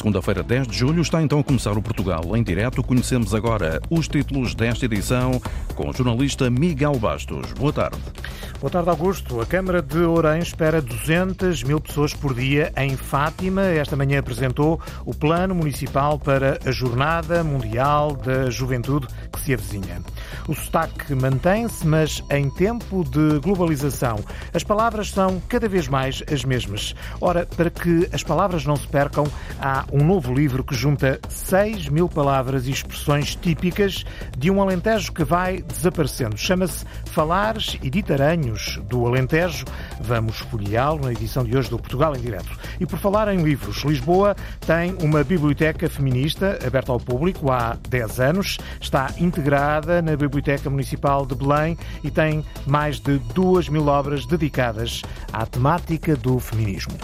Segunda-feira, 10 de julho, está então a começar o Portugal em direto. Conhecemos agora os títulos desta edição com o jornalista Miguel Bastos. Boa tarde. Boa tarde, Augusto. A Câmara de Ourém espera 200 mil pessoas por dia em Fátima. Esta manhã apresentou o Plano Municipal para a Jornada Mundial da Juventude que se avizinha. O sotaque mantém-se, mas em tempo de globalização, as palavras são cada vez mais as mesmas. Ora, para que as palavras não se percam, há um novo livro que junta 6 mil palavras e expressões típicas de um Alentejo que vai desaparecendo. Chama-se Falares e Ditaranhos do Alentejo. Vamos folheá-lo na edição de hoje do Portugal em Direto. E por falar em livros, Lisboa tem uma biblioteca feminista aberta ao público há 10 anos. Está integrada na Biblioteca Municipal de Belém e tem mais de 2.000 obras dedicadas à temática do feminismo.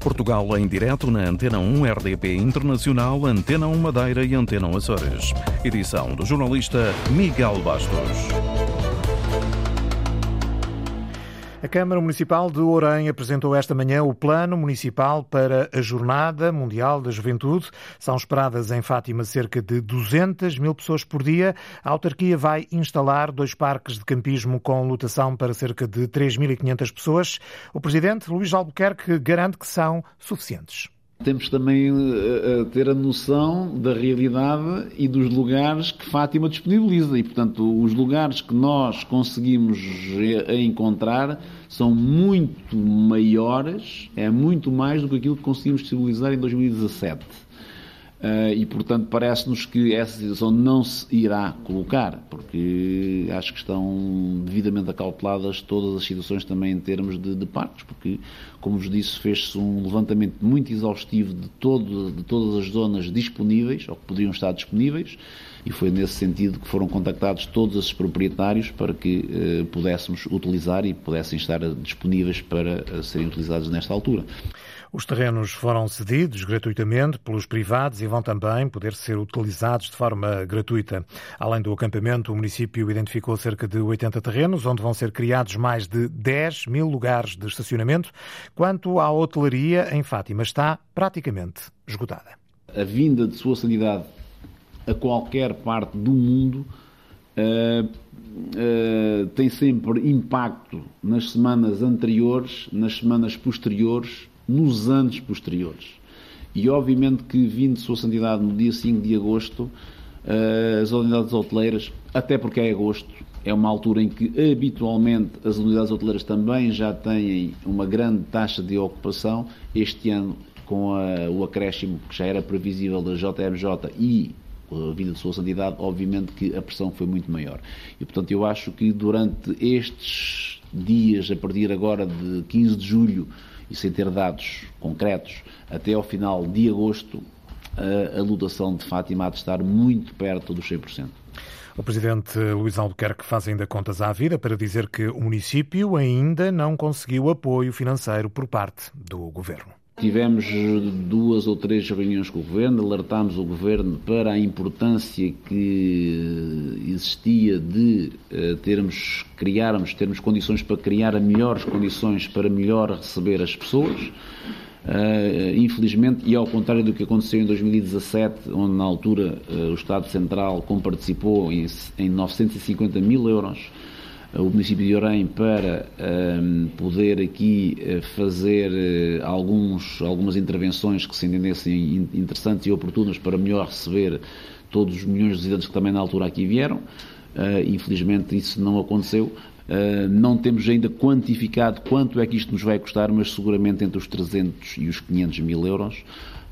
Portugal em direto na Antena 1, RDP Internacional, Antena 1 Madeira e Antena 1 Açores. Edição do jornalista Miguel Bastos. A Câmara Municipal de Ourém apresentou esta manhã o Plano Municipal para a Jornada Mundial da Juventude. São esperadas em Fátima cerca de 200 mil pessoas por dia. A autarquia vai instalar 2 parques de campismo com lotação para cerca de 3.500 pessoas. O presidente, Luís Albuquerque, garante que são suficientes. Temos também a ter a noção da realidade e dos lugares que Fátima disponibiliza e, portanto, os lugares que nós conseguimos encontrar são muito maiores, é muito mais do que aquilo que conseguimos disponibilizar em 2017. E, portanto, parece-nos que essa situação não se irá colocar, porque acho que estão devidamente acauteladas todas as situações também em termos de parques, porque, como vos disse, fez-se um levantamento muito exaustivo de todas as zonas disponíveis, ou que poderiam estar disponíveis, e foi nesse sentido que foram contactados todos esses proprietários para que pudéssemos utilizar e pudessem estar disponíveis para serem utilizados nesta altura. Os terrenos foram cedidos gratuitamente pelos privados e vão também poder ser utilizados de forma gratuita. Além do acampamento, o município identificou cerca de 80 terrenos, onde vão ser criados mais de 10 mil lugares de estacionamento. Quanto à hotelaria, em Fátima está praticamente esgotada. A vinda de sua sanidade a qualquer parte do mundo tem sempre impacto nas semanas anteriores, nas semanas posteriores, nos anos posteriores. E obviamente que, vindo de sua santidade no dia 5 de agosto, as unidades hoteleiras, até porque é agosto, é uma altura em que habitualmente as unidades hoteleiras também já têm uma grande taxa de ocupação, este ano com o acréscimo que já era previsível da JMJ e a vinda de sua santidade, obviamente que a pressão foi muito maior. E portanto eu acho que durante estes dias, a partir agora de 15 de julho, e sem ter dados concretos, até ao final de agosto, a lotação de Fátima há de estar muito perto dos 100%. O presidente Luís Albuquerque faz ainda contas à vida para dizer que o município ainda não conseguiu apoio financeiro por parte do governo. Tivemos 2 ou 3 reuniões com o Governo, alertámos o Governo para a importância que existia de termos condições para criar melhores condições para melhor receber as pessoas. Infelizmente, e ao contrário do que aconteceu em 2017, onde na altura o Estado Central comparticipou em 950 mil euros, o município de Ourém para poder aqui fazer algumas intervenções que se entendessem interessantes e oportunas para melhor receber todos os milhões de residentes que também na altura aqui vieram. Infelizmente isso não aconteceu. Não temos ainda quantificado quanto é que isto nos vai custar, mas seguramente entre os 300 e os 500 mil euros,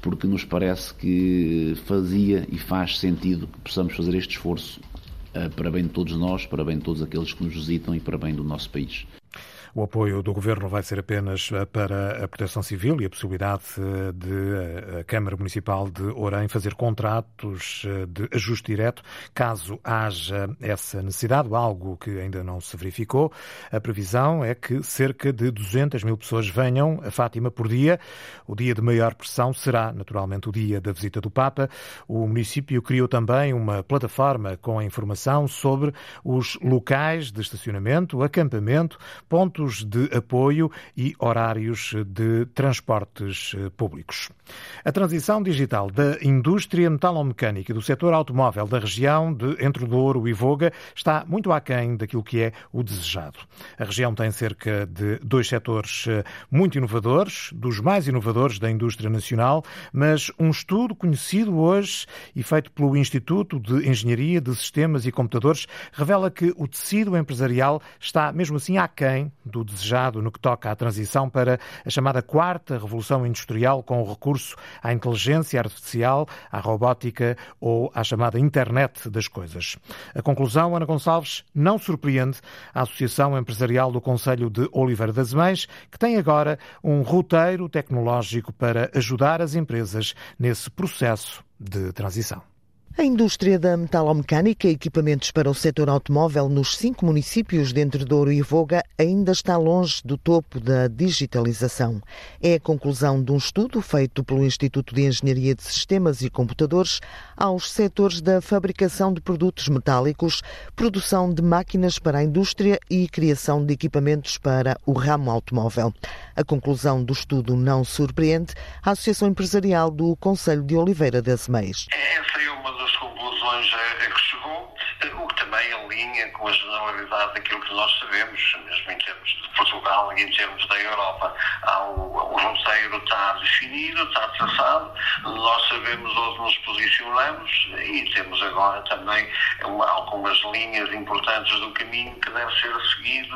porque nos parece que fazia e faz sentido que possamos fazer este esforço para bem de todos nós, para bem de todos aqueles que nos visitam e para bem do nosso país. O apoio do Governo vai ser apenas para a Proteção Civil e a possibilidade de a Câmara Municipal de Ourém fazer contratos de ajuste direto, caso haja essa necessidade, algo que ainda não se verificou. A previsão é que cerca de 200 mil pessoas venham a Fátima por dia. O dia de maior pressão será, naturalmente, o dia da visita do Papa. O município criou também uma plataforma com a informação sobre os locais de estacionamento, acampamento, pontos pontos de apoio e horários de transportes públicos. A transição digital da indústria metalomecânica e do setor automóvel da região de Entre Douro e Vouga está muito aquém daquilo que é o desejado. A região tem cerca de 2 setores muito inovadores, dos mais inovadores da indústria nacional, mas um estudo conhecido hoje e feito pelo Instituto de Engenharia de Sistemas e Computadores revela que o tecido empresarial está mesmo assim aquém do desejado no que toca à transição para a chamada 4ª Revolução Industrial, com o recurso à inteligência artificial, à robótica ou à chamada internet das coisas. A conclusão, Ana Gonçalves, não surpreende a Associação Empresarial do Conselho de Oliveira de Azeméis, que tem agora um roteiro tecnológico para ajudar as empresas nesse processo de transição. A indústria da metalomecânica e equipamentos para o setor automóvel nos 5 municípios de Entre Douro e Vouga ainda está longe do topo da digitalização. É a conclusão de um estudo feito pelo Instituto de Engenharia de Sistemas e Computadores aos setores da fabricação de produtos metálicos, produção de máquinas para a indústria e criação de equipamentos para o ramo automóvel. A conclusão do estudo não surpreende a Associação Empresarial do Conselho de Oliveira de Azeméis. Essa é uma das conclusões a que chegou, o que também alinha com a generalidade daquilo que nós sabemos, mesmo em termos de Portugal e em termos da Europa. O roteiro está definido, está traçado, nós sabemos onde nos posicionamos e temos agora também algumas linhas importantes do caminho que deve ser seguido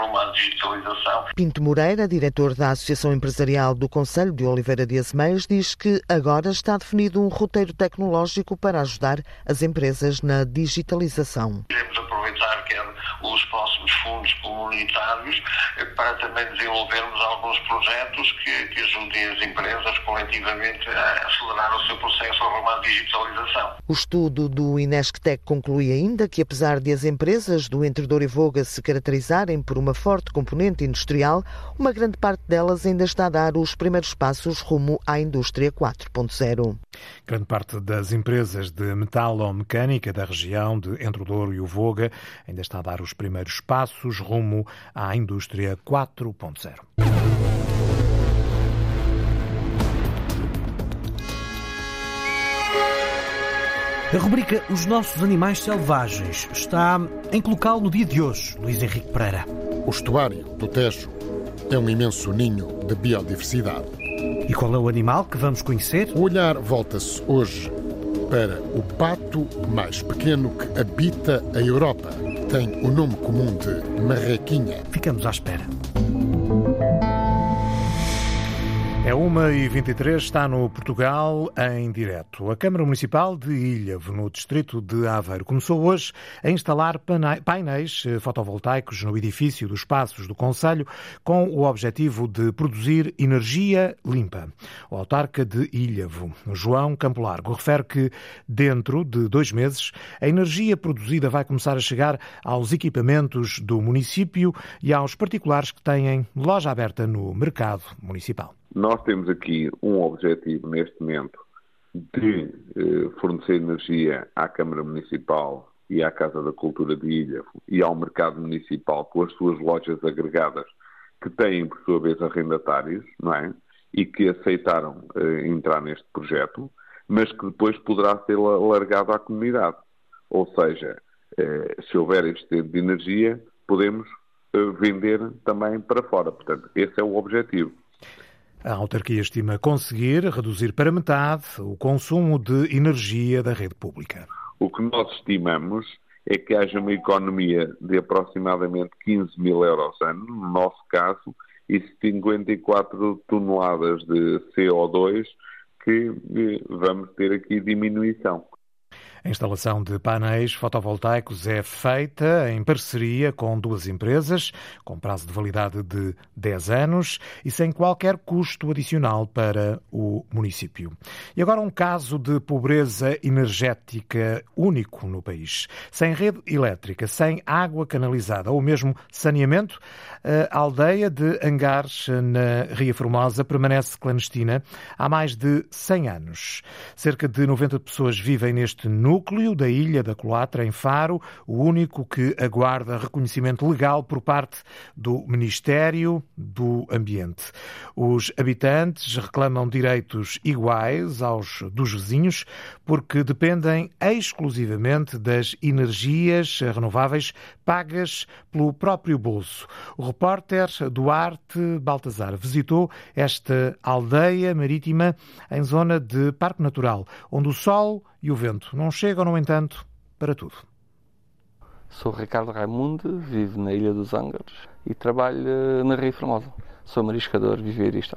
rumo à digitalização. Pinto Moreira, diretor da Associação Empresarial do Conselho de Oliveira de Azeméis, diz que agora está definido um roteiro tecnológico para ajudar as empresas na digitalização. Queremos aproveitar os próximos fundos comunitários para também desenvolvermos alguns projetos que ajudem as empresas coletivamente a acelerar o seu processo rumo à digitalização. O estudo do Inesctec conclui ainda que, apesar de as empresas do Entre Douro e Vouga se caracterizarem por uma forte componente industrial, uma grande parte delas ainda está a dar os primeiros passos rumo à Indústria 4.0. Grande parte das empresas de metalomecânica da região de Entre Douro e o Vouga ainda está a dar os primeiros passos rumo à Indústria 4.0. A rubrica Os Nossos Animais Selvagens está em Colocal no dia de hoje, Luís Henrique Pereira. O estuário do Tejo é um imenso ninho de biodiversidade. E qual é o animal que vamos conhecer? O olhar volta-se hoje para o pato mais pequeno que habita a Europa. Tem o nome comum de marrequinha. Ficamos à espera. É 1h23, está no Portugal em direto. A Câmara Municipal de Ilhavo, no distrito de Aveiro, começou hoje a instalar painéis fotovoltaicos no edifício dos Passos do Concelho, com o objetivo de produzir energia limpa. O autarca de Ilhavo, João Campo Largo, refere que dentro de 2 meses a energia produzida vai começar a chegar aos equipamentos do município e aos particulares que têm loja aberta no mercado municipal. Nós temos aqui um objetivo neste momento de fornecer energia à Câmara Municipal e à Casa da Cultura de Ilhavo e ao mercado municipal com as suas lojas agregadas que têm, por sua vez, arrendatários, não é? E que aceitaram entrar neste projeto, mas que depois poderá ser alargado à comunidade. Ou seja, se houver este tipo de energia, podemos vender também para fora. Portanto, esse é o objetivo. A autarquia estima conseguir reduzir para metade o consumo de energia da rede pública. O que nós estimamos é que haja uma economia de aproximadamente 15.000 euros ano, no nosso caso, e 54 toneladas de CO2 que vamos ter aqui diminuição. A instalação de painéis fotovoltaicos é feita em parceria com 2 empresas, com prazo de validade de 10 anos e sem qualquer custo adicional para o município. E agora um caso de pobreza energética único no país. Sem rede elétrica, sem água canalizada ou mesmo saneamento, a aldeia de Hangares, na Ria Formosa, permanece clandestina há mais de 100 anos. Cerca de 90 pessoas vivem neste núcleo núcleo da Ilha da Culatra, em Faro, o único que aguarda reconhecimento legal por parte do Ministério do Ambiente. Os habitantes reclamam direitos iguais aos dos vizinhos porque dependem exclusivamente das energias renováveis pagas pelo próprio bolso. O repórter Duarte Baltazar visitou esta aldeia marítima em zona de parque natural, onde o sol e o vento não chegam, no entanto, para tudo. Sou Ricardo Raimundo, vivo na Ilha dos Hangares e trabalho na Ria Formosa. Sou mariscador, viveirista.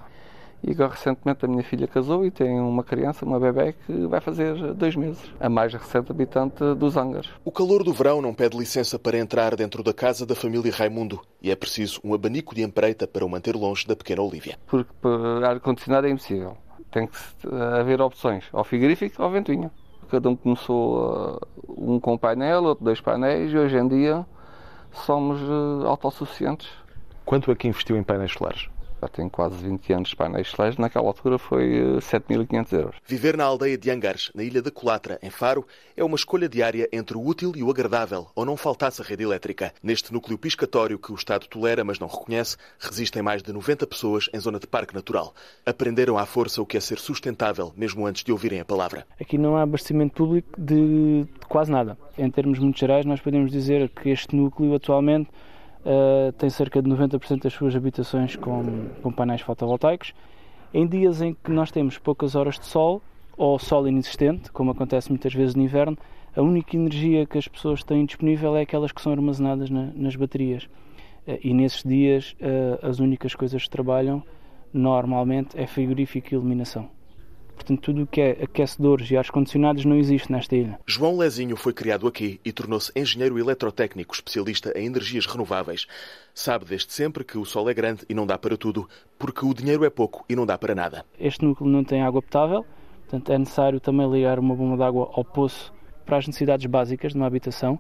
E agora recentemente a minha filha casou e tem uma criança, uma bebé, que vai fazer 2 meses. A mais recente habitante dos Hangares. O calor do verão não pede licença para entrar dentro da casa da família Raimundo e é preciso um abanico de empreita para o manter longe da pequena Olívia. Porque por ar-condicionado é impossível. Tem que haver opções, ou frigorífico ou ventoinha. Cada um começou um com um painel, outro 2 painéis e hoje em dia somos autossuficientes. Quanto é que investiu em painéis solares? Já tenho quase 20 anos de painéis solares, naquela altura foi 7.500 €. Viver na aldeia de Hangares, na Ilha da Culatra, em Faro, é uma escolha diária entre o útil e o agradável, ou não faltasse a rede elétrica. Neste núcleo piscatório que o Estado tolera, mas não reconhece, resistem mais de 90 pessoas em zona de parque natural. Aprenderam à força o que é ser sustentável, mesmo antes de ouvirem a palavra. Aqui não há abastecimento público de quase nada. Em termos muito gerais, nós podemos dizer que este núcleo atualmente tem cerca de 90% das suas habitações com painéis fotovoltaicos. Em dias em que nós temos poucas horas de sol, ou sol inexistente, como acontece muitas vezes no inverno, a única energia que as pessoas têm disponível é aquelas que são armazenadas nas baterias. E nesses dias, as únicas coisas que trabalham, normalmente, é frigorífico e iluminação. Portanto, tudo o que é aquecedores e ar-condicionados não existe nesta ilha. João Lezinho foi criado aqui e tornou-se engenheiro eletrotécnico, especialista em energias renováveis. Sabe desde sempre que o sol é grande e não dá para tudo, porque o dinheiro é pouco e não dá para nada. Este núcleo não tem água potável, portanto é necessário também ligar uma bomba de água ao poço para as necessidades básicas de uma habitação.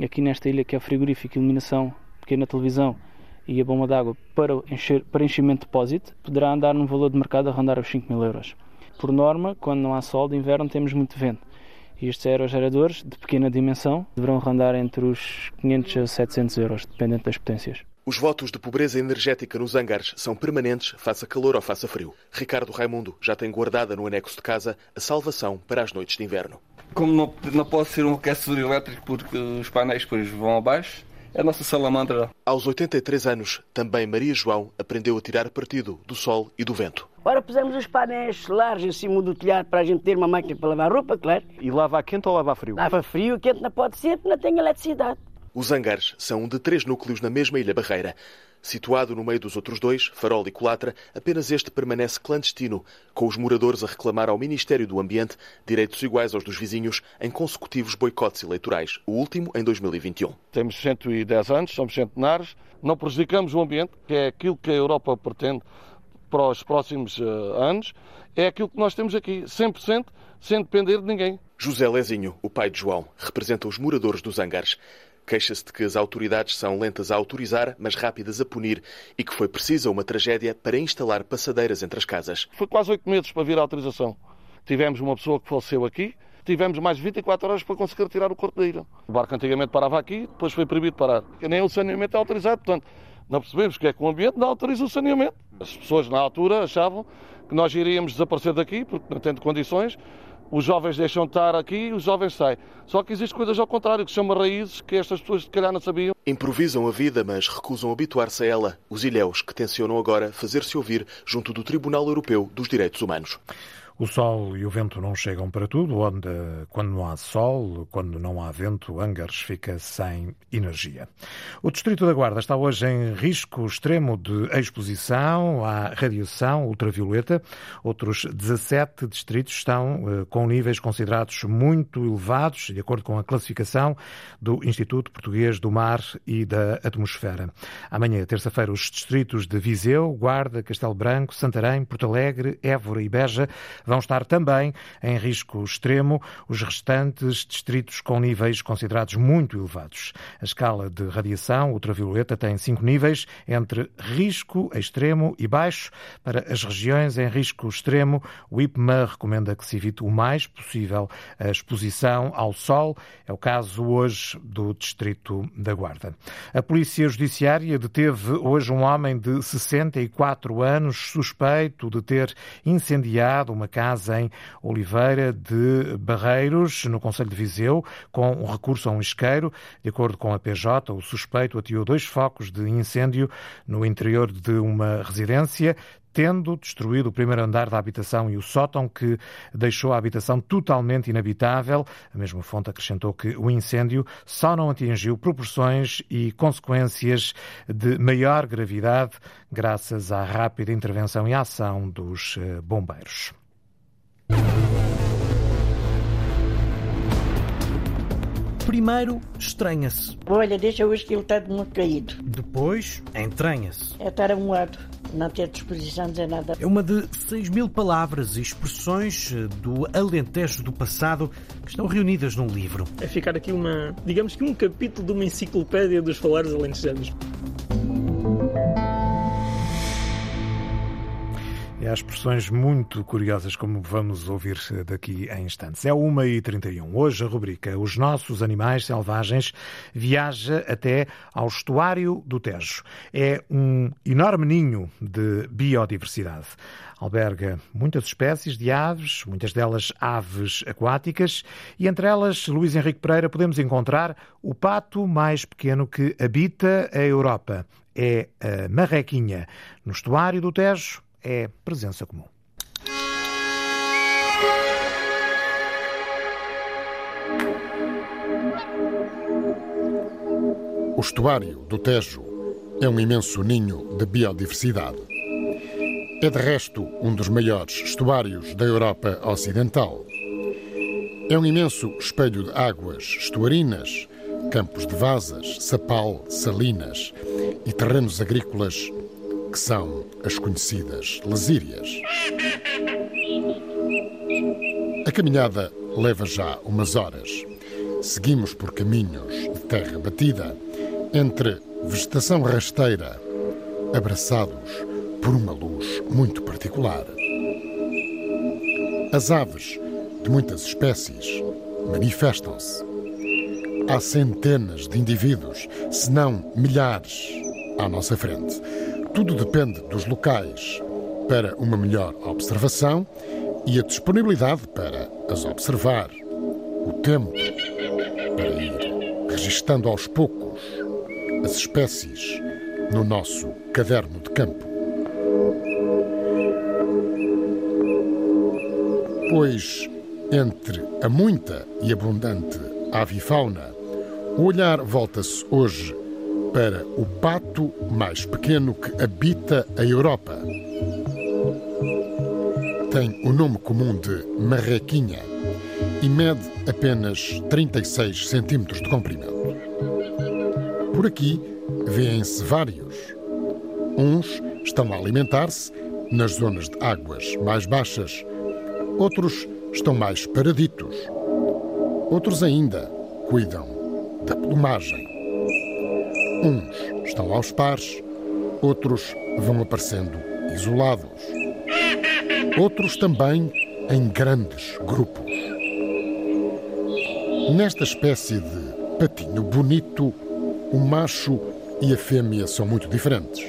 Aqui nesta ilha que é frigorífico, iluminação, pequena televisão e a bomba de água para enchimento de depósito, poderá andar num valor de mercado a rondar os 5.000 €. Por norma, quando não há sol de inverno, temos muito vento. E estes aerogeradores, de pequena dimensão, deverão rondar entre os 500 a 700 €, dependendo das potências. Os votos de pobreza energética nos Hangares são permanentes, faça calor ou faça frio. Ricardo Raimundo já tem guardada no anexo de casa a salvação para as noites de inverno. Como não pode ser um aquecedor elétrico porque os painéis depois vão abaixo, é a nossa salamandra. Aos 83 anos, também Maria João aprendeu a tirar partido do sol e do vento. Ora, pusemos os painéis solares em cima do telhado para a gente ter uma máquina para lavar roupa, claro. E lava quente ou lava frio? Lava frio, quente não pode ser, porque não tem eletricidade. Os Hangares são um de 3 núcleos na mesma Ilha Barreira. Situado no meio dos outros 2, Farol e Culatra, apenas este permanece clandestino, com os moradores a reclamar ao Ministério do Ambiente direitos iguais aos dos vizinhos em consecutivos boicotes eleitorais, o último em 2021. Temos 110 anos, somos centenários, não prejudicamos o ambiente, que é aquilo que a Europa pretende para os próximos anos, é aquilo que nós temos aqui, 100%, sem depender de ninguém. José Lezinho, o pai de João, representa os moradores dos Hangares. Queixa-se de que as autoridades são lentas a autorizar, mas rápidas a punir, e que foi precisa uma tragédia para instalar passadeiras entre as casas. Foi quase 8 meses para vir a autorização. Tivemos uma pessoa que faleceu aqui, tivemos mais de 24 horas para conseguir tirar o corpo da ilha. O barco antigamente parava aqui, depois foi proibido parar. Nem o saneamento é autorizado, portanto, não percebemos que é que o ambiente não autoriza o saneamento. As pessoas na altura achavam que nós iríamos desaparecer daqui, porque não tendo condições. Os jovens deixam de estar aqui e os jovens saem. Só que existem coisas ao contrário, que se chamam raízes, que estas pessoas se calhar não sabiam. Improvisam a vida, mas recusam habituar-se a ela. Os ilhéus que tencionam agora fazer-se ouvir junto do Tribunal Europeu dos Direitos Humanos. O sol e o vento não chegam para tudo. Quando não há sol, quando não há vento, Hangares fica sem energia. O Distrito da Guarda está hoje em risco extremo de exposição à radiação ultravioleta. Outros 17 distritos estão com níveis considerados muito elevados, de acordo com a classificação do Instituto Português do Mar e da Atmosfera. Amanhã, terça-feira, os distritos de Viseu, Guarda, Castelo Branco, Santarém, Portalegre, Évora e Beja Vão estar também em risco extremo os restantes distritos com níveis considerados muito elevados. A escala de radiação ultravioleta tem 5 níveis, entre risco extremo e baixo. Para as regiões em risco extremo, o IPMA recomenda que se evite o mais possível a exposição ao sol. É o caso hoje do distrito da Guarda. A Polícia Judiciária deteve hoje um homem de 64 anos suspeito de ter incendiado uma casa em Oliveira de Barreiros, no concelho de Viseu, com um recurso a um isqueiro. De acordo com a PJ, o suspeito ateou 2 focos de incêndio no interior de uma residência, tendo destruído o primeiro andar da habitação e o sótão, que deixou a habitação totalmente inabitável. A mesma fonte acrescentou que o incêndio só não atingiu proporções e consequências de maior gravidade graças à rápida intervenção e ação dos bombeiros. Primeiro, estranha-se. Olha, deixa hoje que ele está muito caído. Depois, entranha-se. É estar amuado. Não ter disposição de dizer nada. É uma de 6.000 palavras e expressões do Alentejo do passado que estão reunidas num livro. É ficar aqui digamos que um capítulo de uma enciclopédia dos falares alentejanos. Há expressões muito curiosas, como vamos ouvir daqui em instantes. É 1h31. Hoje a rubrica Os Nossos Animais Selvagens viaja até ao estuário do Tejo. É um enorme ninho de biodiversidade. Alberga muitas espécies de aves, muitas delas aves aquáticas, e entre elas, Luís Henrique Pereira, podemos encontrar o pato mais pequeno que habita a Europa. É a marrequinha. No estuário do Tejo, é presença comum. O estuário do Tejo é um imenso ninho de biodiversidade. É, de resto, um dos maiores estuários da Europa Ocidental. É um imenso espelho de águas estuarinas, campos de vasas, sapal, salinas e terrenos agrícolas que são as conhecidas lesírias. A caminhada leva já umas horas. Seguimos por caminhos de terra batida, entre vegetação rasteira, abraçados por uma luz muito particular. As aves de muitas espécies manifestam-se. Há centenas de indivíduos, se não milhares, à nossa frente. Tudo depende dos locais para uma melhor observação e a disponibilidade para as observar, o tempo para ir registando aos poucos as espécies no nosso caderno de campo. Pois, entre a muita e abundante avifauna, o olhar volta-se hoje para o pato mais pequeno que habita a Europa. Tem o nome comum de marrequinha e mede apenas 36 centímetros de comprimento. Por aqui vêem-se vários. Uns estão a alimentar-se nas zonas de águas mais baixas, outros estão mais paraditos, outros ainda cuidam da plumagem. Uns estão aos pares, outros vão aparecendo isolados. Outros também em grandes grupos. Nesta espécie de patinho bonito, o macho e a fêmea são muito diferentes.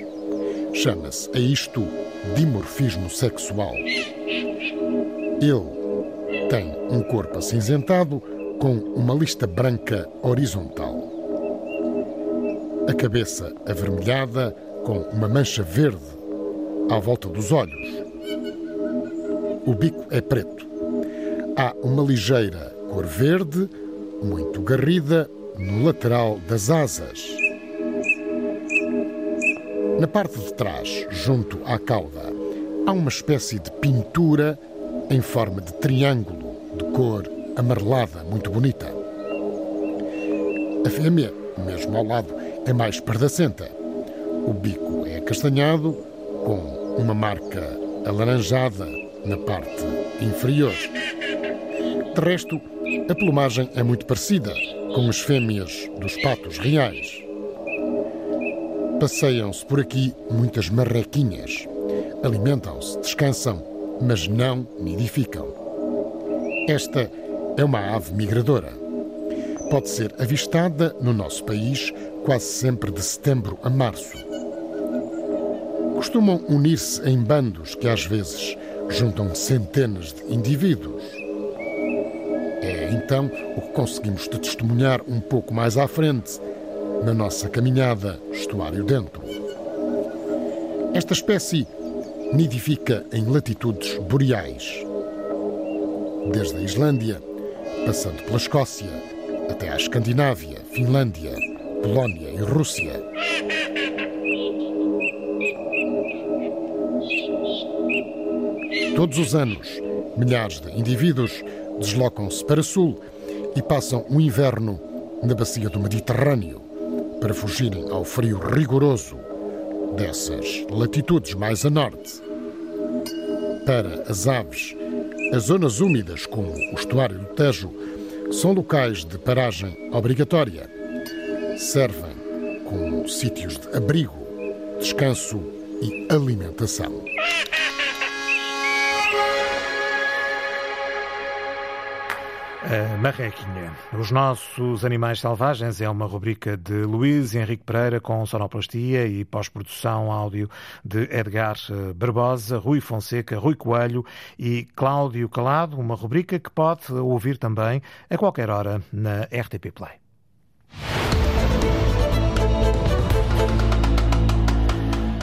Chama-se a isto dimorfismo sexual. Ele tem um corpo acinzentado com uma lista branca horizontal. A cabeça avermelhada com uma mancha verde à volta dos olhos. O bico é preto. Há uma ligeira cor verde, muito garrida, no lateral das asas. Na parte de trás, junto à cauda, há uma espécie de pintura em forma de triângulo de cor amarelada, muito bonita. A fêmea, mesmo ao lado, é mais pardacenta. O bico é acastanhado, com uma marca alaranjada na parte inferiores. De resto, a plumagem é muito parecida com as fêmeas dos patos reais. Passeiam-se por aqui muitas marrequinhas. Alimentam-se, descansam, mas não nidificam. Esta é uma ave migradora. Pode ser avistada no nosso país quase sempre de setembro a março. Costumam unir-se em bandos que às vezes juntam centenas de indivíduos. É então o que conseguimos testemunhar um pouco mais à frente, na nossa caminhada estuário dentro. Esta espécie nidifica em latitudes boreais, desde a Islândia, passando pela Escócia, até à Escandinávia, Finlândia, Polónia e Rússia. Todos os anos, milhares de indivíduos deslocam-se para o sul e passam o inverno na bacia do Mediterrâneo, para fugirem ao frio rigoroso dessas latitudes mais a norte. Para as aves, as zonas úmidas, como o estuário do Tejo, são locais de paragem obrigatória. Servem como sítios de abrigo, descanso e alimentação. A marrequinha. Os nossos animais selvagens é uma rubrica de Luís Henrique Pereira, com sonoplastia e pós-produção áudio de Edgar Barbosa, Rui Fonseca, Rui Coelho e Cláudio Calado, uma rubrica que pode ouvir também a qualquer hora na RTP Play.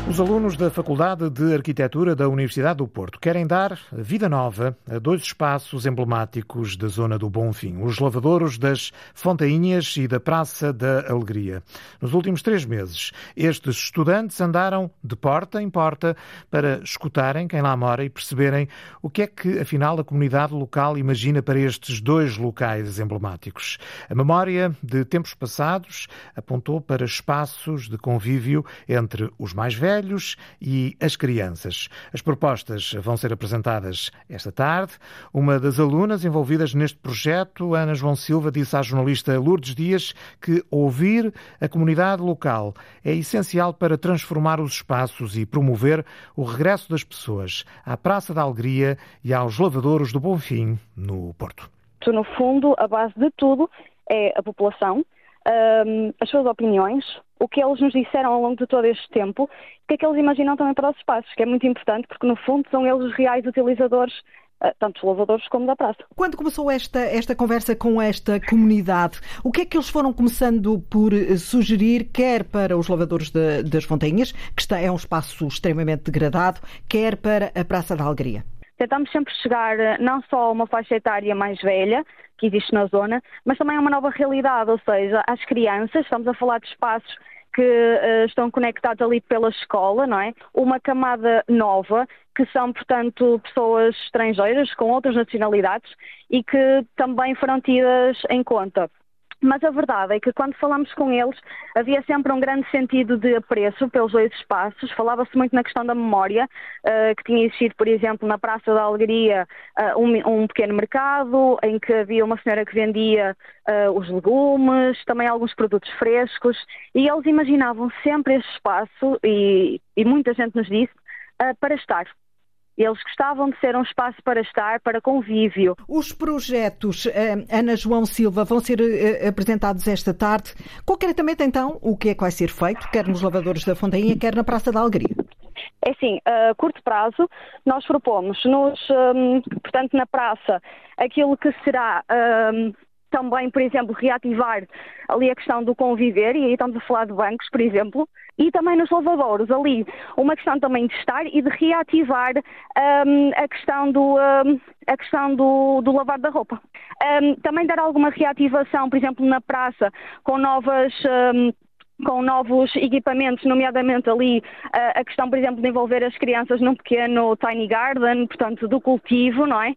Os alunos da Faculdade de Arquitetura da Universidade do Porto querem dar vida nova a dois espaços emblemáticos da zona do Bonfim, os lavadouros das Fontainhas e da Praça da Alegria. Nos últimos 3 meses, estes estudantes andaram de porta em porta para escutarem quem lá mora e perceberem o que é que, afinal, a comunidade local imagina para estes dois locais emblemáticos. A memória de tempos passados apontou para espaços de convívio entre os mais velhos e as crianças. As propostas vão ser apresentadas esta tarde. Uma das alunas envolvidas neste projeto, Ana João Silva, disse à jornalista Lourdes Dias que ouvir a comunidade local é essencial para transformar os espaços e promover o regresso das pessoas à Praça da Alegria e aos lavadouros do Bonfim, no Porto. No fundo, a base de tudo é a população, as suas opiniões, o que eles nos disseram ao longo de todo este tempo, o que é que eles imaginam também para os espaços, que é muito importante, porque no fundo são eles os reais utilizadores, tanto dos lavadouros como da praça. Quando começou esta conversa com esta comunidade, o que é que eles foram começando por sugerir, quer para os lavadouros das Fontainhas, que é um espaço extremamente degradado, quer para a Praça da Alegria? Tentamos sempre chegar não só a uma faixa etária mais velha, que existe na zona, mas também a uma nova realidade, ou seja, às crianças, estamos a falar de espaços que estão conectados ali pela escola, não é? Uma camada nova, que são, portanto, pessoas estrangeiras com outras nacionalidades e que também foram tidas em conta. Mas a verdade é que quando falamos com eles havia sempre um grande sentido de apreço pelos dois espaços. Falava-se muito na questão da memória, que tinha existido, por exemplo, na Praça da Alegria um pequeno mercado em que havia uma senhora que vendia os legumes, também alguns produtos frescos, e eles imaginavam sempre esse espaço, e muita gente nos disse, para estar. Eles gostavam de ser um espaço para estar, para convívio. Os projetos, Ana João Silva, vão ser apresentados esta tarde. Concretamente, então, o que é que vai ser feito, quer nos lavadouros da Fontainha, quer na Praça da Alegria? É assim, a curto prazo, nós propomos, portanto, na praça, aquilo que será... também, por exemplo, reativar ali a questão do conviver, e aí estamos a falar de bancos, por exemplo, e também nos lavadouros, ali uma questão também de estar e de reativar a questão do lavar da roupa. Também dar alguma reativação, por exemplo, na praça, com novas com novos equipamentos, nomeadamente ali a questão, por exemplo, de envolver as crianças num pequeno tiny garden, portanto, do cultivo, não é?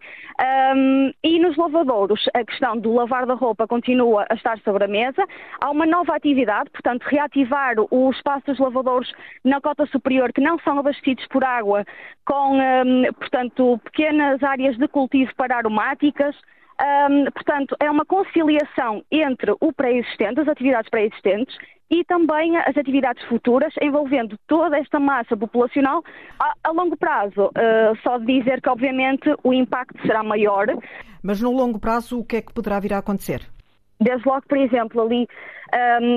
E nos lavadouros, a questão do lavar da roupa continua a estar sobre a mesa. Há uma nova atividade, portanto, reativar o espaço dos lavadouros na cota superior, que não são abastecidos por água, com, portanto, pequenas áreas de cultivo para aromáticas. Portanto, é uma conciliação entre o pré-existente, as atividades pré-existentes, e também as atividades futuras, envolvendo toda esta massa populacional. A longo prazo, só dizer que, obviamente, o impacto será maior. Mas no longo prazo, o que é que poderá vir a acontecer? Desde logo, por exemplo, ali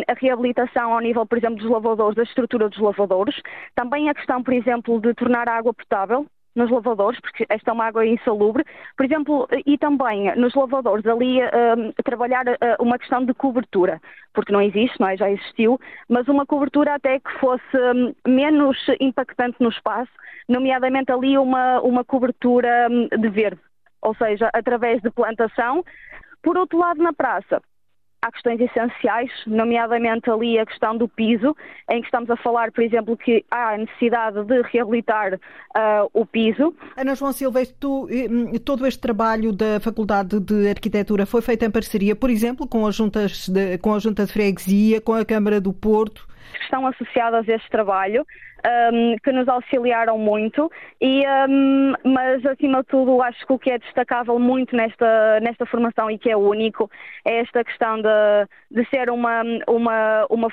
a reabilitação ao nível, por exemplo, dos lavadouros, da estrutura dos lavadouros. Também a questão, por exemplo, de tornar a água potável nos lavadouros, porque esta é uma água insalubre, por exemplo, e também nos lavadouros ali trabalhar uma questão de cobertura, porque não existe, não é? Já existiu, mas uma cobertura até que fosse menos impactante no espaço, nomeadamente ali uma cobertura de verde, ou seja, através de plantação. Por outro lado, na praça, há questões essenciais, nomeadamente ali a questão do piso, em que estamos a falar, por exemplo, que há a necessidade de reabilitar o piso. Ana João Silva, todo este trabalho da Faculdade de Arquitetura foi feito em parceria, por exemplo, com a Junta de Freguesia, com a Câmara do Porto? Estão associadas a este trabalho, que nos auxiliaram muito, mas acima de tudo acho que o que é destacável muito nesta formação e que é único é esta questão de ser uma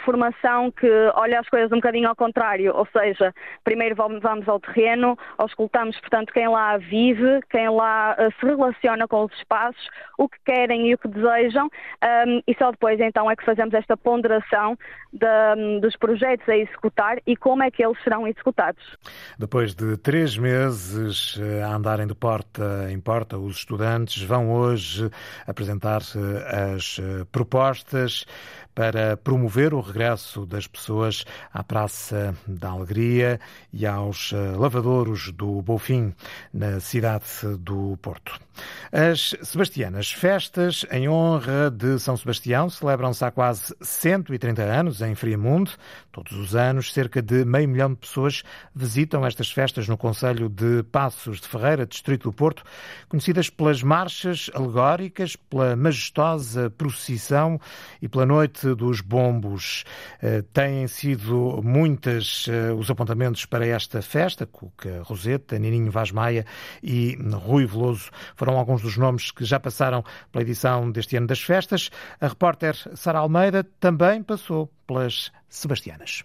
formação que olha as coisas um bocadinho ao contrário, ou seja, primeiro vamos ao terreno, auscultamos, portanto, quem lá vive, quem lá se relaciona com os espaços, o que querem e o que desejam, e só depois então é que fazemos esta ponderação dos projetos a executar e como é que eles serão executados. Depois de 3 meses a andarem de porta em porta, os estudantes vão hoje apresentar as propostas para promover o regresso das pessoas à Praça da Alegria e aos lavadouros do Bonfim, na cidade do Porto. As Sebastianas, festas em honra de São Sebastião, celebram-se há quase 130 anos em Freamunde. Todos os anos, cerca de 500 mil de pessoas visitam estas festas no concelho de Passos de Ferreira, distrito do Porto, conhecidas pelas marchas alegóricas, pela majestosa procissão e pela noite dos bombos. Têm sido muitas os apontamentos para esta festa. Cuca Roseta, Nininho Vaz Maia e Rui Veloso foram alguns dos nomes que já passaram pela edição deste ano das festas. A repórter Sara Almeida também passou pelas Sebastianas.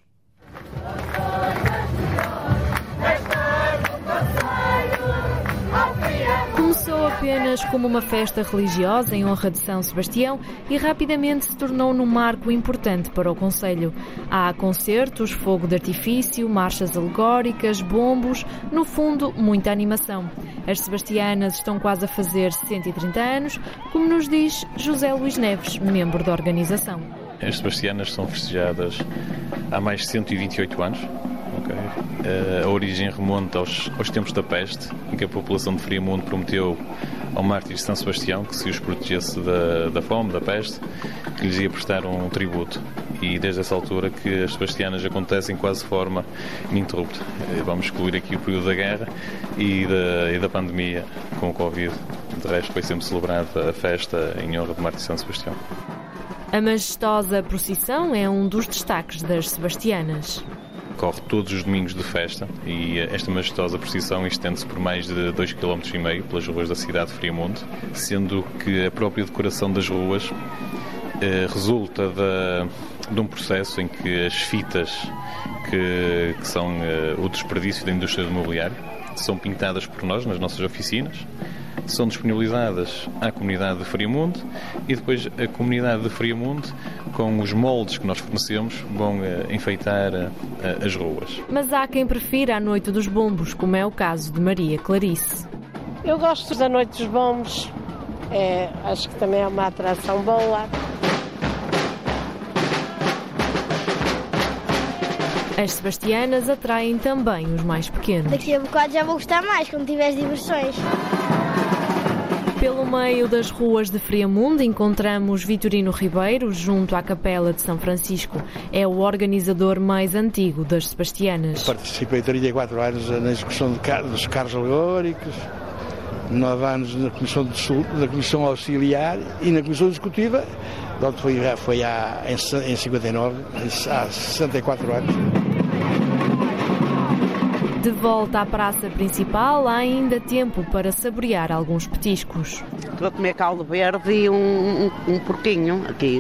Começou apenas como uma festa religiosa em honra de São Sebastião e rapidamente se tornou num marco importante para o concelho. Há concertos, fogo de artifício, marchas alegóricas, bombos, no fundo, muita animação. As Sebastianas estão quase a fazer 130 anos, como nos diz José Luís Neves, membro da organização. As Sebastianas são festejadas há mais de 128 anos. A origem remonta aos tempos da peste, em que a população de Freamunde prometeu ao mártir de São Sebastião que se os protegesse da fome, da peste, que lhes ia prestar um tributo. E desde essa altura que as Sebastianas acontecem quase de forma ininterrupta. Vamos excluir aqui o período da guerra e da pandemia com o Covid. De resto, foi sempre celebrada a festa em honra do mártir de São Sebastião. A majestosa procissão é um dos destaques das Sebastianas. Corre todos os domingos de festa e esta majestosa procissão estende-se por mais de 2,5 km pelas ruas da cidade de Freamunde, sendo que a própria decoração das ruas resulta de um processo em que as fitas, que são o desperdício da indústria do mobiliário, são pintadas por nós nas nossas oficinas, são disponibilizadas à comunidade de Freamunde e depois a comunidade de Freamunde, com os moldes que nós fornecemos, vão enfeitar as ruas. Mas há quem prefira a noite dos bombos, como é o caso de Maria Clarice. Eu gosto da noite dos bombos, acho que também é uma atração boa. As Sebastianas atraem também os mais pequenos. Daqui a bocado já vou gostar mais, quando tiveres diversões. Pelo meio das ruas de Freamunde encontramos Vitorino Ribeiro junto à Capela de São Francisco. É o organizador mais antigo das Sebastianas. Participei 34 anos na execução dos carros alegóricos, 9 anos na comissão auxiliar e na comissão executiva, de onde foi em 59, há 64 anos. De volta à praça principal, há ainda tempo para saborear alguns petiscos. Vou comer caldo verde e um porquinho, aqui,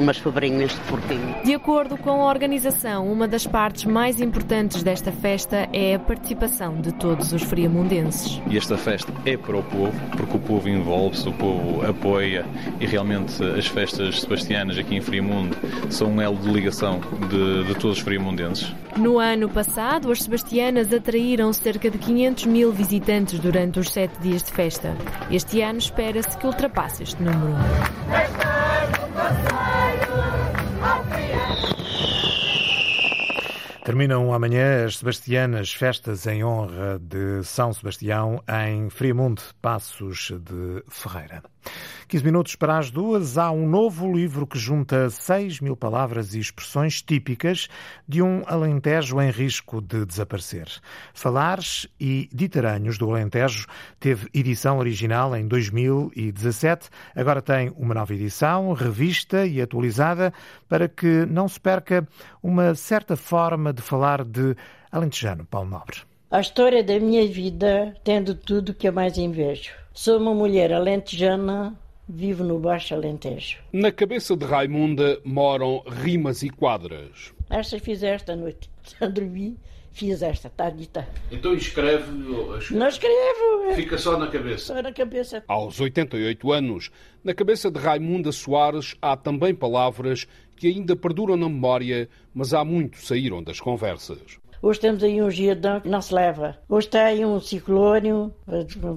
umas sobrinhas de porquinho. De acordo com a organização, uma das partes mais importantes desta festa é a participação de todos os freamundenses. E esta festa é para o povo, porque o povo envolve-se, o povo apoia e realmente as festas sebastianas aqui em Freamunde são um elo de ligação de todos os freamundenses. No ano passado, as sebastianas atraíram cerca de 500 mil visitantes durante os 7 dias de festa. Este ano espera-se que ultrapasse este número. Terminam amanhã as Sebastianas, festas em honra de São Sebastião em Freamunde, Passos de Ferreira. 15 minutos para as 2, há um novo livro que junta 6.000 palavras e expressões típicas de um Alentejo em risco de desaparecer. Falares e Ditaranhos do Alentejo teve edição original em 2017, agora tem uma nova edição, revista e atualizada, para que não se perca uma certa forma de falar de alentejano. Paulo Nobre. A história da minha vida tem de tudo que eu mais invejo. Sou uma mulher alentejana, vivo no Baixo Alentejo. Na cabeça de Raimunda moram rimas e quadras. Esta fiz esta noite. Já dormi, fiz esta tarde e tarde. Então escreve? Não escrevo. Fica só na cabeça? Só na cabeça. Aos 88 anos, na cabeça de Raimunda Soares há também palavras que ainda perduram na memória, mas há muito saíram das conversas. Hoje temos aí um giradão que não se leva. Hoje está aí um ciclónio,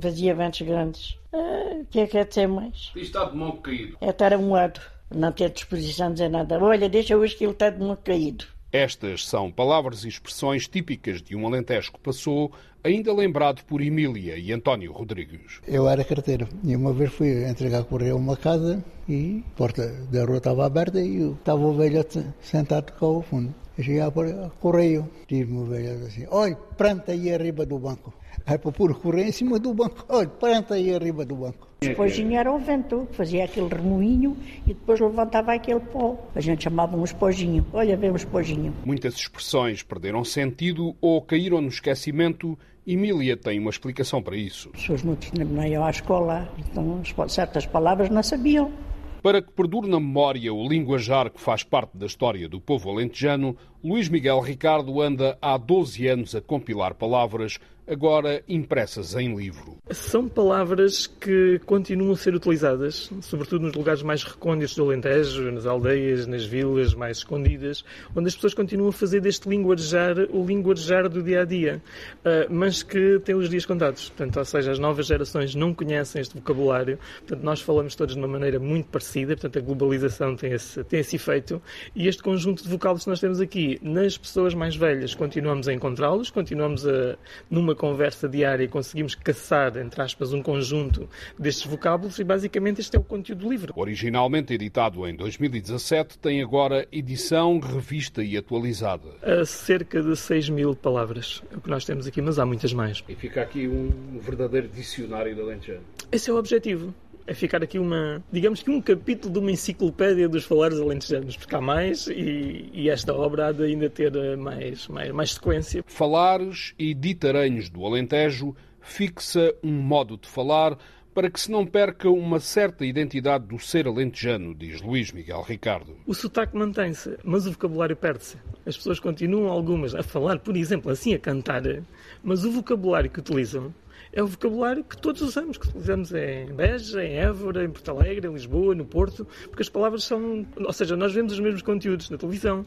fazia ventos grandes. O que é que é de ser mais? Isto está de mão caído. É estar a um lado, não ter disposição de dizer nada. Olha, deixa hoje que ele está de mão caído. Estas são palavras e expressões típicas de um alentejo que passou, ainda lembrado por Emília e António Rodrigues. Eu era carteiro e uma vez fui entregar correio a uma casa e a porta da rua estava aberta e eu estava o velhote sentado cá ao fundo. Eu cheguei ao correio, tive-me o velhote assim, olha, planta aí arriba do banco. Aí pôr o correio em cima do banco, olha, planta aí arriba do banco. Depois era o vento, fazia aquele remoinho e depois levantava aquele pó. A gente chamava um espojinho, olha, vem um espojinho. Muitas expressões perderam sentido ou caíram no esquecimento. Emília tem uma explicação para isso. As pessoas não iam à escola, então certas palavras não sabiam. Para que perdure na memória o linguajar que faz parte da história do povo alentejano, Luís Miguel Ricardo anda há 12 anos a compilar palavras, agora impressas em livro. São palavras que continuam a ser utilizadas, sobretudo nos lugares mais recônditos do Alentejo, nas aldeias, nas vilas mais escondidas, onde as pessoas continuam a fazer deste linguajar o linguajar do dia-a-dia, mas que tem os dias contados. Portanto, ou seja, as novas gerações não conhecem este vocabulário, portanto, nós falamos todos de uma maneira muito parecida, portanto, a globalização tem esse efeito, e este conjunto de vocábulos que nós temos aqui, nas pessoas mais velhas, continuamos a encontrá-los, continuamos a, numa conversa diária, conseguimos caçar, entre aspas, um conjunto destes vocábulos e basicamente este é o conteúdo do livro. Originalmente editado em 2017, tem agora edição, revista e atualizada. Há cerca de 6.000 palavras, é o que nós temos aqui, mas há muitas mais. E fica aqui um verdadeiro dicionário da Alentejo. Esse é o objetivo. É ficar aqui digamos que um capítulo de uma enciclopédia dos falares alentejanos, porque há mais e esta obra há de ainda ter mais sequência. Falares e Ditaranhos do Alentejo fixa um modo de falar para que se não perca uma certa identidade do ser alentejano, diz Luís Miguel Ricardo. O sotaque mantém-se, mas o vocabulário perde-se. As pessoas continuam, algumas, a falar, por exemplo, assim, a cantar, mas o vocabulário que utilizam é o vocabulário que todos usamos, que utilizamos em Beja, em Évora, em Portalegre, em Lisboa, no Porto, porque as palavras são... Ou seja, nós vemos os mesmos conteúdos na televisão,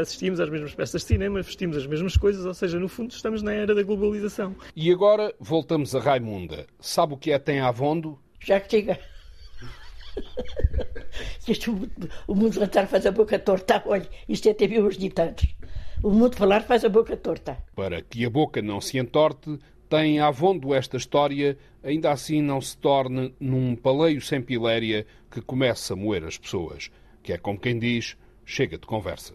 assistimos às mesmas peças de cinema, vestimos as mesmas coisas, ou seja, no fundo estamos na era da globalização. E agora voltamos a Raimunda. Sabe o que é tem avondo? Já que chega. O mundo cantar faz a boca torta. Olha, isto é até ver os ditados. O mundo falar faz a boca torta. Para que a boca não se entorte, tem a avondo esta história, ainda assim não se torne num paleio sem piléria que começa a moer as pessoas, que é como quem diz, chega de conversa.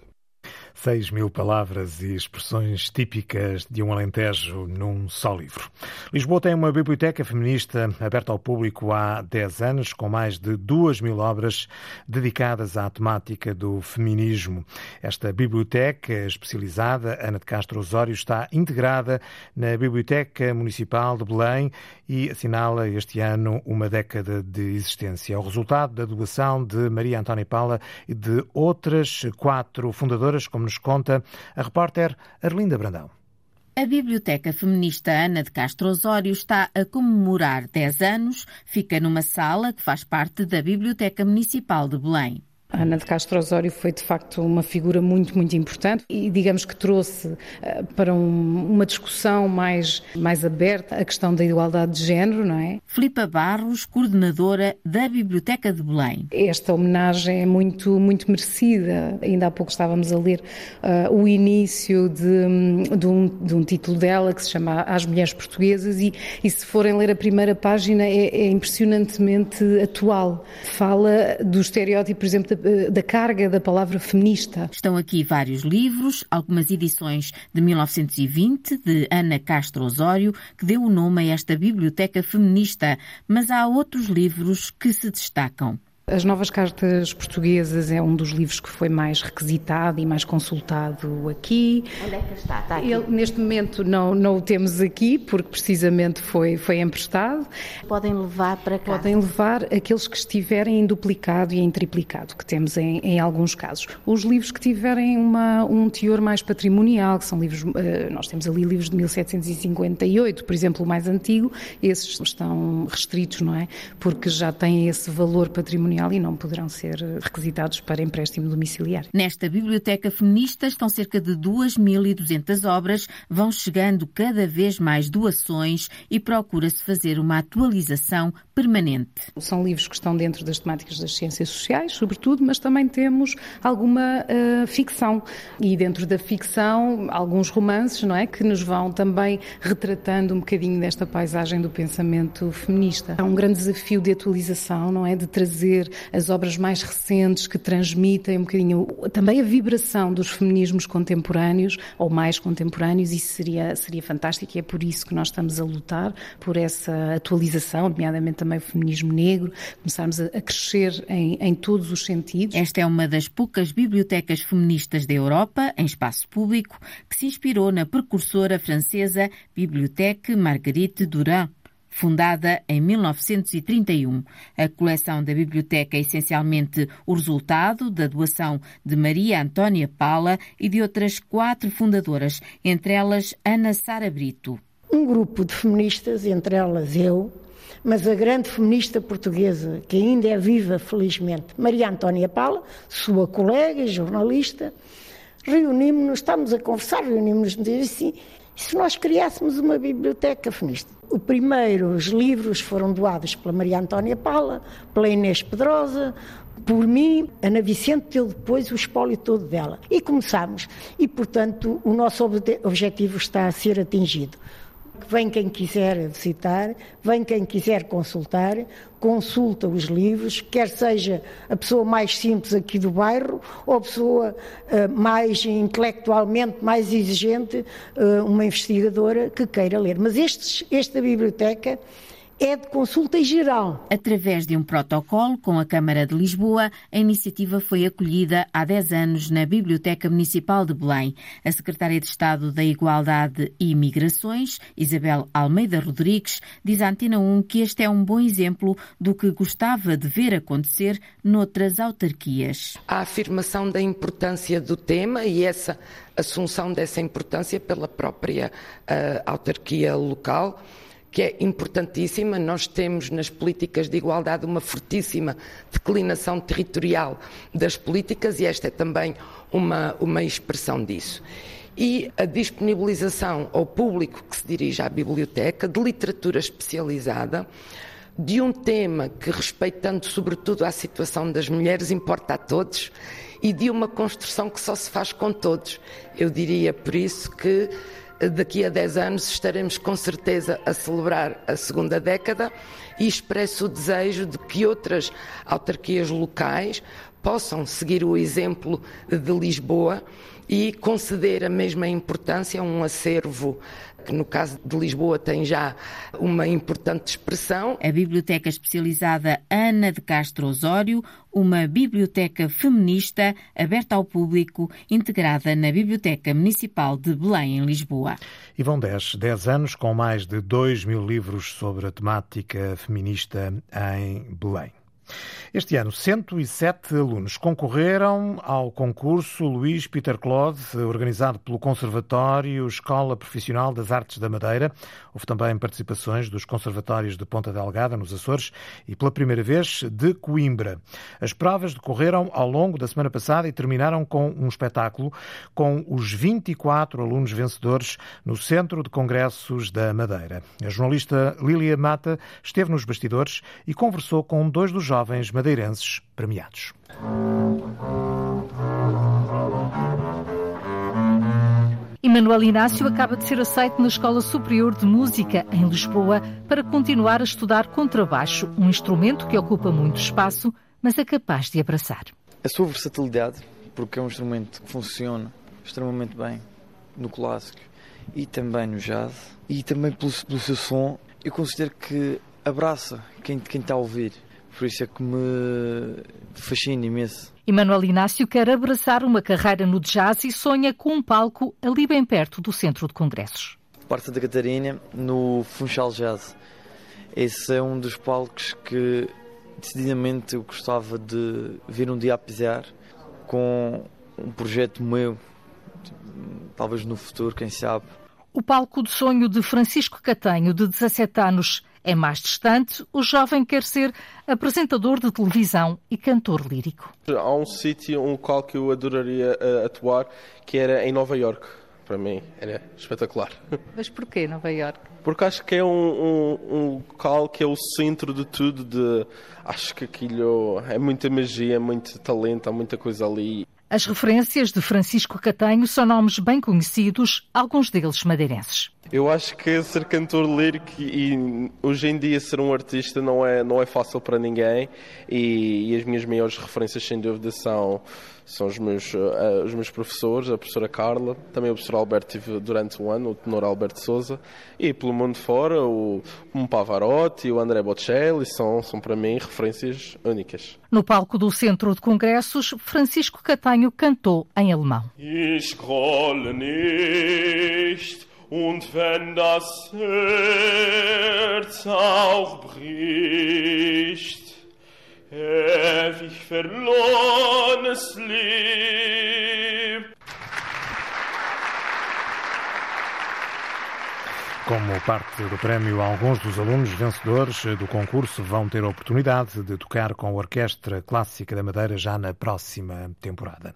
6.000 palavras e expressões típicas de um Alentejo num só livro. Lisboa tem uma biblioteca feminista aberta ao público há 10 anos, com mais de 2.000 obras dedicadas à temática do feminismo. Esta biblioteca especializada, Ana de Castro Osório, está integrada na Biblioteca Municipal de Belém e assinala este ano uma década de existência. É o resultado da doação de Maria Antónia Paula e de outras 4 fundadoras, como nos conta a repórter Arlinda Brandão. A Biblioteca Feminista Ana de Castro Osório está a comemorar 10 anos, fica numa sala que faz parte da Biblioteca Municipal de Belém. A Ana de Castro Osório foi, de facto, uma figura muito, muito importante e, digamos que trouxe para uma discussão mais aberta a questão da igualdade de género, não é? Filipa Barros, coordenadora da Biblioteca de Belém. Esta homenagem é muito, muito merecida. Ainda há pouco estávamos a ler o início de um título dela que se chama As Mulheres Portuguesas e se forem ler a primeira página é impressionantemente atual. Fala do estereótipo, por exemplo, da carga da palavra feminista. Estão aqui vários livros, algumas edições de 1920, de Ana Castro Osório, que deu o nome a esta biblioteca feminista, mas há outros livros que se destacam. As Novas Cartas Portuguesas é um dos livros que foi mais requisitado e mais consultado aqui. Onde é que está? Está aqui? Ele, neste momento não o temos aqui, porque precisamente foi emprestado. Podem levar para cá? Podem levar aqueles que estiverem em duplicado e em triplicado, que temos em alguns casos. Os livros que tiverem um teor mais patrimonial, que são livros, nós temos ali livros de 1758, por exemplo, o mais antigo, esses estão restritos, não é? Porque já têm esse valor patrimonial e não poderão ser requisitados para empréstimo domiciliar. Nesta biblioteca feminista estão cerca de 2.200 obras, vão chegando cada vez mais doações e procura-se fazer uma atualização permanente. São livros que estão dentro das temáticas das ciências sociais, sobretudo, mas também temos alguma ficção e dentro da ficção alguns romances, não é, que nos vão também retratando um bocadinho desta paisagem do pensamento feminista. Há um grande desafio de atualização, não é, de trazer as obras mais recentes que transmitem um bocadinho também a vibração dos feminismos contemporâneos ou mais contemporâneos. Isso seria fantástico e é por isso que nós estamos a lutar por essa atualização, nomeadamente também o feminismo negro, começarmos a crescer em todos os sentidos. Esta é uma das poucas bibliotecas feministas da Europa, em espaço público, que se inspirou na precursora francesa Bibliothèque Marguerite Duras. Fundada em 1931, a coleção da biblioteca é essencialmente o resultado da doação de Maria Antónia Paula e de outras 4 fundadoras, entre elas Ana Sara Brito. Um grupo de feministas, entre elas eu, mas a grande feminista portuguesa, que ainda é viva, felizmente, Maria Antónia Paula, sua colega e jornalista, reunimos-nos, estamos a conversar, reunimos-nos e dizer assim, se nós criássemos uma biblioteca feminista? Os primeiros livros foram doados pela Maria Antónia Paula, pela Inês Pedrosa, por mim, Ana Vicente teve depois o espólio todo dela. E começámos. E, portanto, o nosso objetivo está a ser atingido. Vem quem quiser visitar, vem quem quiser consultar, consulta os livros, quer seja a pessoa mais simples aqui do bairro ou a pessoa mais intelectualmente, mais exigente, uma investigadora que queira ler. Mas esta biblioteca é de consulta em geral. Através de um protocolo com a Câmara de Lisboa, a iniciativa foi acolhida há 10 anos na Biblioteca Municipal de Belém. A secretária de Estado da Igualdade e Migrações, Isabel Almeida Rodrigues, diz à Antena 1 que este é um bom exemplo do que gostava de ver acontecer noutras autarquias. A afirmação da importância do tema e essa assunção dessa importância pela própria autarquia local, que é importantíssima. Nós temos nas políticas de igualdade uma fortíssima declinação territorial das políticas e esta é também uma expressão disso. E a disponibilização ao público que se dirige à biblioteca de literatura especializada de um tema que, respeitando sobretudo a situação das mulheres, importa a todos e de uma construção que só se faz com todos. Eu diria, por isso, que daqui a 10 anos estaremos com certeza a celebrar a segunda década e expresso o desejo de que outras autarquias locais possam seguir o exemplo de Lisboa e conceder a mesma importância a um acervo que no caso de Lisboa tem já uma importante expressão. A Biblioteca Especializada Ana de Castro Osório, uma biblioteca feminista aberta ao público, integrada na Biblioteca Municipal de Belém, em Lisboa. E vão 10 anos com mais de 2.000 livros sobre a temática feminista em Belém. Este ano, 107 alunos concorreram ao concurso Luís Peter Claude, organizado pelo Conservatório Escola Profissional das Artes da Madeira. Houve também participações dos conservatórios de Ponta Delgada, nos Açores, e pela primeira vez de Coimbra. As provas decorreram ao longo da semana passada e terminaram com um espetáculo com os 24 alunos vencedores no Centro de Congressos da Madeira. A jornalista Lília Mata esteve nos bastidores e conversou com dois dos jovens madeirenses premiados. Emanuel Inácio acaba de ser aceito na Escola Superior de Música, em Lisboa, para continuar a estudar contrabaixo, um instrumento que ocupa muito espaço, mas é capaz de abraçar. A sua versatilidade, porque é um instrumento que funciona extremamente bem no clássico e também no jazz, e também pelo seu som, eu considero que abraça quem está a ouvir. Por isso é que me fascina imenso. Emanuel Inácio quer abraçar uma carreira no jazz e sonha com um palco ali bem perto do Centro de Congressos. Parte da Catarina, no Funchal Jazz. Esse é um dos palcos que decididamente eu gostava de vir um dia a pisar com um projeto meu, talvez no futuro, quem sabe. O palco de sonho de Francisco Catanho, de 17 anos, é mais distante. O jovem quer ser apresentador de televisão e cantor lírico. Há um sítio, um local que eu adoraria atuar, que era em Nova Iorque. Para mim era espetacular. Mas porquê Nova Iorque? Porque acho que é um local que é o centro de tudo. Acho que aquilo é muita magia, muito talento, há muita coisa ali. As referências de Francisco Catanho são nomes bem conhecidos, alguns deles madeirenses. Eu acho que ser cantor lírico e hoje em dia ser um artista não é fácil para ninguém e as minhas maiores referências, sem dúvida, são os meus professores, a professora Carla, também o professor Alberto, tive durante um ano, o tenor Alberto Souza, e pelo mundo fora o Pavarotti, o André Bocelli, são para mim referências únicas. No palco do Centro de Congressos, Francisco Catanho cantou em alemão. Ich grolle nicht. Und wenn das Herz auch bricht, ewig verlorenes Lieb. Como parte do prémio, alguns dos alunos vencedores do concurso vão ter a oportunidade de tocar com a Orquestra Clássica da Madeira já na próxima temporada.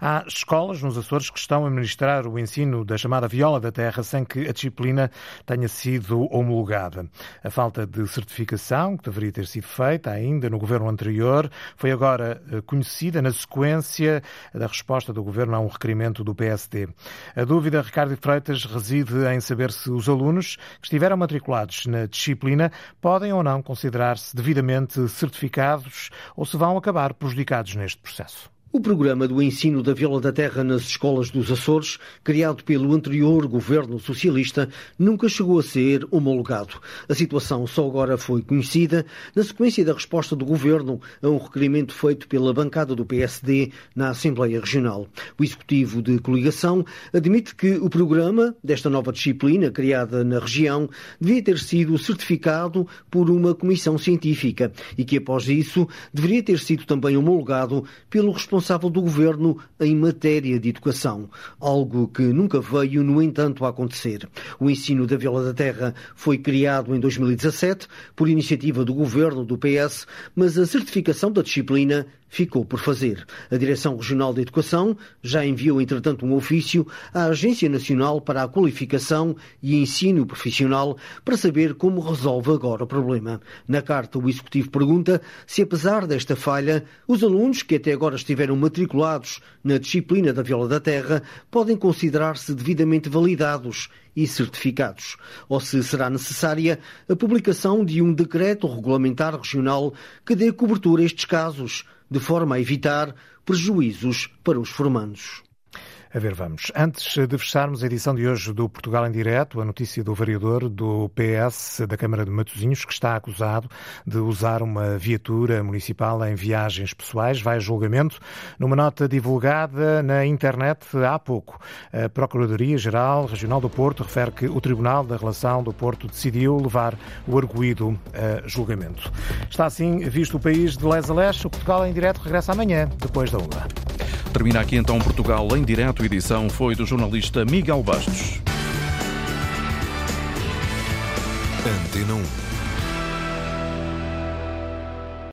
Há escolas nos Açores que estão a ministrar o ensino da chamada viola da terra sem que a disciplina tenha sido homologada. A falta de certificação, que deveria ter sido feita ainda no governo anterior, foi agora conhecida na sequência da resposta do governo a um requerimento do PSD. A dúvida, Ricardo Freitas, reside em saber se os alunos que estiveram matriculados na disciplina podem ou não considerar-se devidamente certificados ou se vão acabar prejudicados neste processo. O programa do ensino da viola da terra nas escolas dos Açores, criado pelo anterior governo socialista, nunca chegou a ser homologado. A situação só agora foi conhecida na sequência da resposta do governo a um requerimento feito pela bancada do PSD na Assembleia Regional. O executivo de coligação admite que o programa desta nova disciplina criada na região devia ter sido certificado por uma comissão científica e que, após isso, deveria ter sido também homologado pelo responsável do governo em matéria de educação, algo que nunca veio, no entanto, a acontecer. O ensino da viola da terra foi criado em 2017 por iniciativa do governo do PS, mas a certificação da disciplina ficou por fazer. A Direção Regional da Educação já enviou, entretanto, um ofício à Agência Nacional para a Qualificação e Ensino Profissional para saber como resolve agora o problema. Na carta, o Executivo pergunta se, apesar desta falha, os alunos que até agora estiveram matriculados na disciplina da viola da terra podem considerar-se devidamente validados e certificados, ou se será necessária a publicação de um decreto regulamentar regional que dê cobertura a estes casos, de forma a evitar prejuízos para os formandos. A ver, vamos. Antes de fecharmos a edição de hoje do Portugal em Direto, a notícia do vereador do PS da Câmara de Matosinhos, que está acusado de usar uma viatura municipal em viagens pessoais, vai a julgamento. Numa nota divulgada na internet há pouco, a Procuradoria-Geral Regional do Porto refere que o Tribunal da Relação do Porto decidiu levar o arguido a julgamento. Está assim visto o país de leste a leste. O Portugal em Direto regressa amanhã, depois da uma. Termina aqui então Portugal em Direto. A edição foi do jornalista Miguel Bastos. Antena 1.